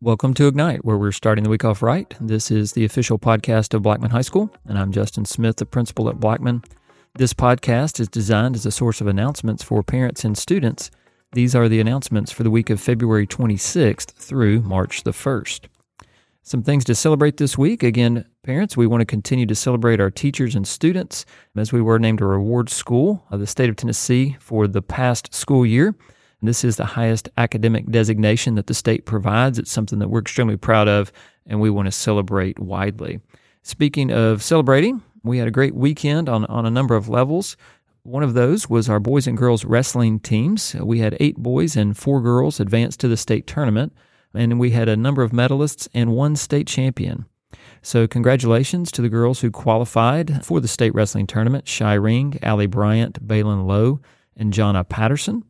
Welcome to Ignite, where we're starting the week off right. This is the official podcast of Blackman High School, and I'm Justin Smith, the principal at Blackman. This podcast is designed as a source of announcements for parents and students. These are the announcements for the week of February 26th through March the 1st. Some things to celebrate this week. Again, parents, we want to continue to celebrate our teachers and students. As we were named a reward school of the state of Tennessee for the past school year. This is the highest academic designation that the state provides. It's something that we're extremely proud of, and we want to celebrate widely. Speaking of celebrating, we had a great weekend on a number of levels. One of those was our boys and girls wrestling teams. We had 8 boys and 4 girls advance to the state tournament, and we had a number of medalists and 1 state champion. So congratulations to the girls who qualified for the state wrestling tournament, Shireen, Allie Bryant, Balen Lowe, and Jonna Patterson.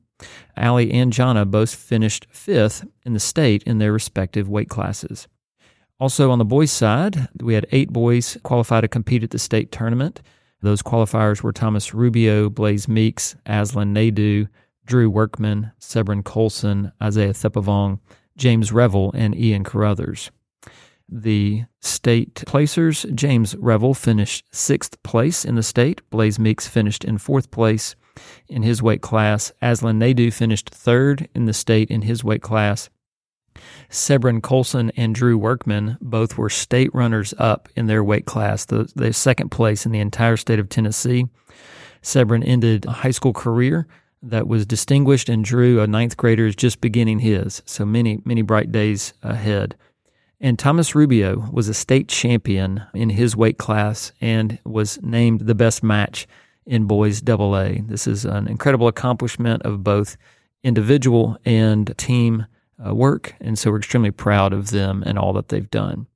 Allie and Jonna both finished 5th in the state in their respective weight classes. Also on the boys' side, we had 8 boys qualify to compete at the state tournament. Those qualifiers were Thomas Rubio, Blaze Meeks, Aslan Nadeau, Drew Workman, Severin Coulson, Isaiah Thepavong, James Revel, and Ian Carruthers. The state placers, James Revel finished 6th place in the state. Blaze Meeks finished in 4th place in his weight class. Aslan Naidu finished 3rd in the state in his weight class. Sebron Coulson and Drew Workman both were state runners-up in their weight class, the 2nd place in the entire state of Tennessee. Sebron ended a high school career that was distinguished, and Drew, a 9th grader, is just beginning his, so many, many bright days ahead. And Thomas Rubio was a state champion in his weight class and was named the best match in boys AA. This is an incredible accomplishment of both individual and team work, and so we're extremely proud of them and all that they've done.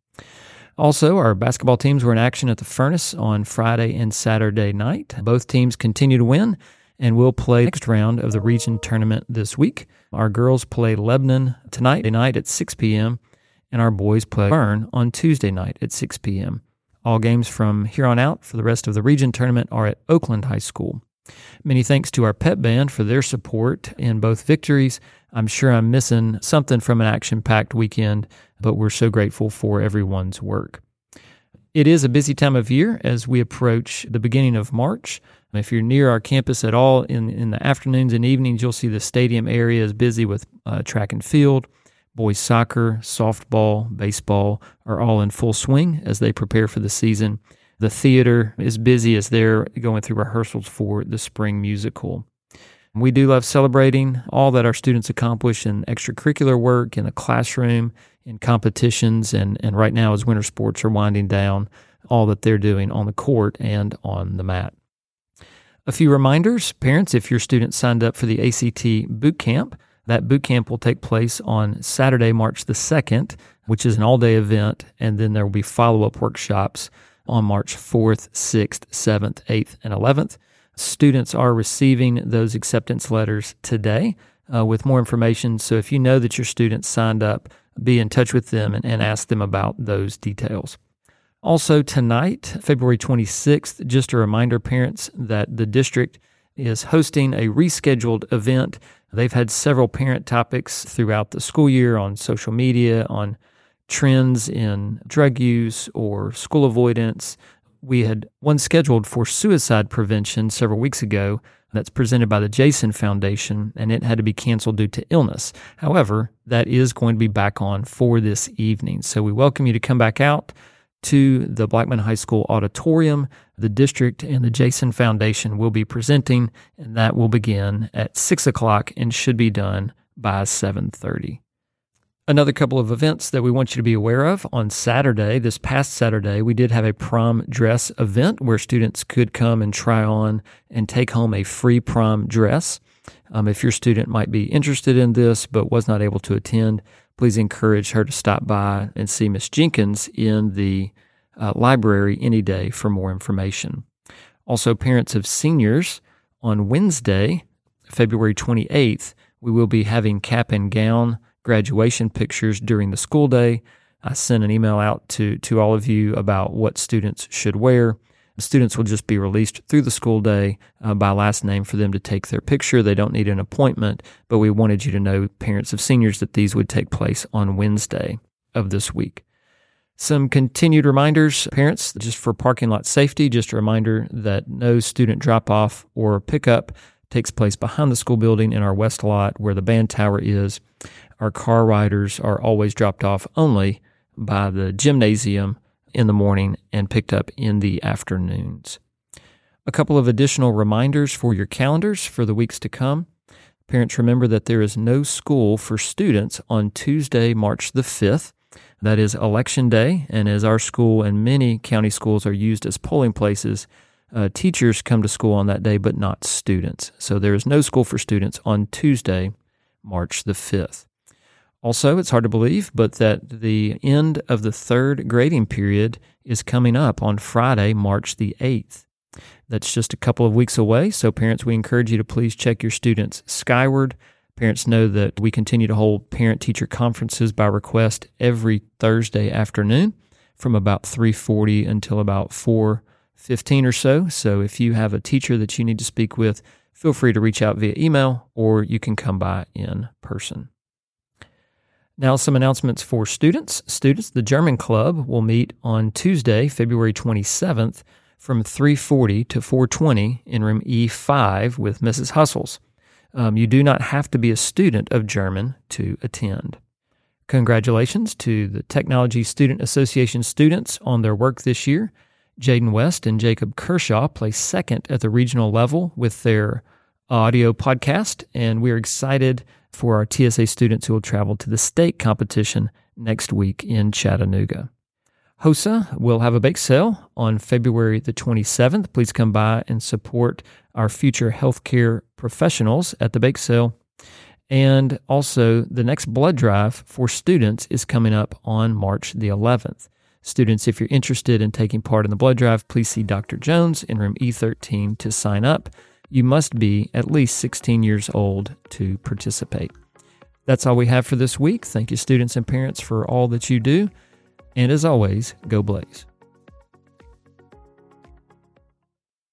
Also, our basketball teams were in action at the Furnace on Friday and Saturday night. Both teams continue to win, and we'll play the next round of the region tournament this week. Our girls play Lebanon tonight night at 6 p.m., and our boys play Burn on Tuesday night at 6 p.m. All games from here on out for the rest of the region tournament are at Oakland High School. Many thanks to our pep band for their support in both victories. I'm sure I'm missing something from an action-packed weekend, but we're so grateful for everyone's work. It is a busy time of year as we approach the beginning of March. If you're near our campus at all in the afternoons and evenings, you'll see the stadium area is busy with track and field. Boys soccer, softball, baseball are all in full swing as they prepare for the season. The theater is busy as they're going through rehearsals for the spring musical. We do love celebrating all that our students accomplish in extracurricular work, in the classroom, in competitions, and right now as winter sports are winding down, all that they're doing on the court and on the mat. A few reminders, parents, if your student signed up for the ACT boot camp, that boot camp will take place on Saturday, March the 2nd, which is an all-day event, and then there will be follow-up workshops on March 4th, 6th, 7th, 8th, and 11th. Students are receiving those acceptance letters today with more information, so if you know that your student signed up, be in touch with them and ask them about those details. Also tonight, February 26th, just a reminder, parents, that the district is hosting a rescheduled event. They've had several parent topics throughout the school year on social media, on trends in drug use or school avoidance. We had one scheduled for suicide prevention several weeks ago that's presented by the Jason Foundation, and it had to be canceled due to illness. However, that is going to be back on for this evening. So we welcome you to come back out to the Blackman High School Auditorium. The district and the Jason Foundation will be presenting, and that will begin at 6 o'clock and should be done by 7:30. Another couple of events that we want you to be aware of. On Saturday, this past Saturday, we did have a prom dress event where students could come and try on and take home a free prom dress. If your student might be interested in this but was not able to attend, please encourage her to stop by and see Miss Jenkins in the library any day for more information. Also, parents of seniors, on Wednesday, February 28th, we will be having cap and gown graduation pictures during the school day. I sent an email out to all of you about what students should wear. students will just be released through the school day by last name for them to take their picture. They don't need an appointment, but we wanted you to know, parents of seniors, that these would take place on Wednesday of this week. Some continued reminders, parents, just for parking lot safety, just a reminder that no student drop-off or pickup takes place behind the school building in our west lot where the band tower is. Our car riders are always dropped off only by the gymnasium in the morning and picked up in the afternoons. A couple of additional reminders for your calendars for the weeks to come. Parents, remember that there is no school for students on Tuesday, March the 5th. That is Election Day, and as our school and many county schools are used as polling places, teachers come to school on that day, but not students. So there is no school for students on Tuesday, March the 5th. Also, it's hard to believe, but that the end of the third grading period is coming up on Friday, March the 8th. That's just a couple of weeks away, so parents, we encourage you to please check your students skyward. Parents know that we continue to hold parent-teacher conferences by request every Thursday afternoon from about 3:40 until about 4:15 or so. So if you have a teacher that you need to speak with, feel free to reach out via email, or you can come by in person. Now some announcements for students. Students, the German Club will meet on Tuesday, February 27th from 3:40 to 4:20 in room E5 with Mrs. Hussels. You do not have to be a student of German to attend. Congratulations to the Technology Student Association students on their work this year. Jaden West and Jacob Kershaw placed second at the regional level with their audio podcast, and we're excited for our TSA students who will travel to the state competition next week in Chattanooga. HOSA will have a bake sale on February the 27th. Please come by and support our future healthcare professionals at the bake sale. And also, the next blood drive for students is coming up on March the 11th. Students, if you're interested in taking part in the blood drive, please see Dr. Jones in room E13 to sign up. You must be at least 16 years old to participate. That's all we have for this week. Thank you, students and parents, for all that you do. And as always, go Blaze.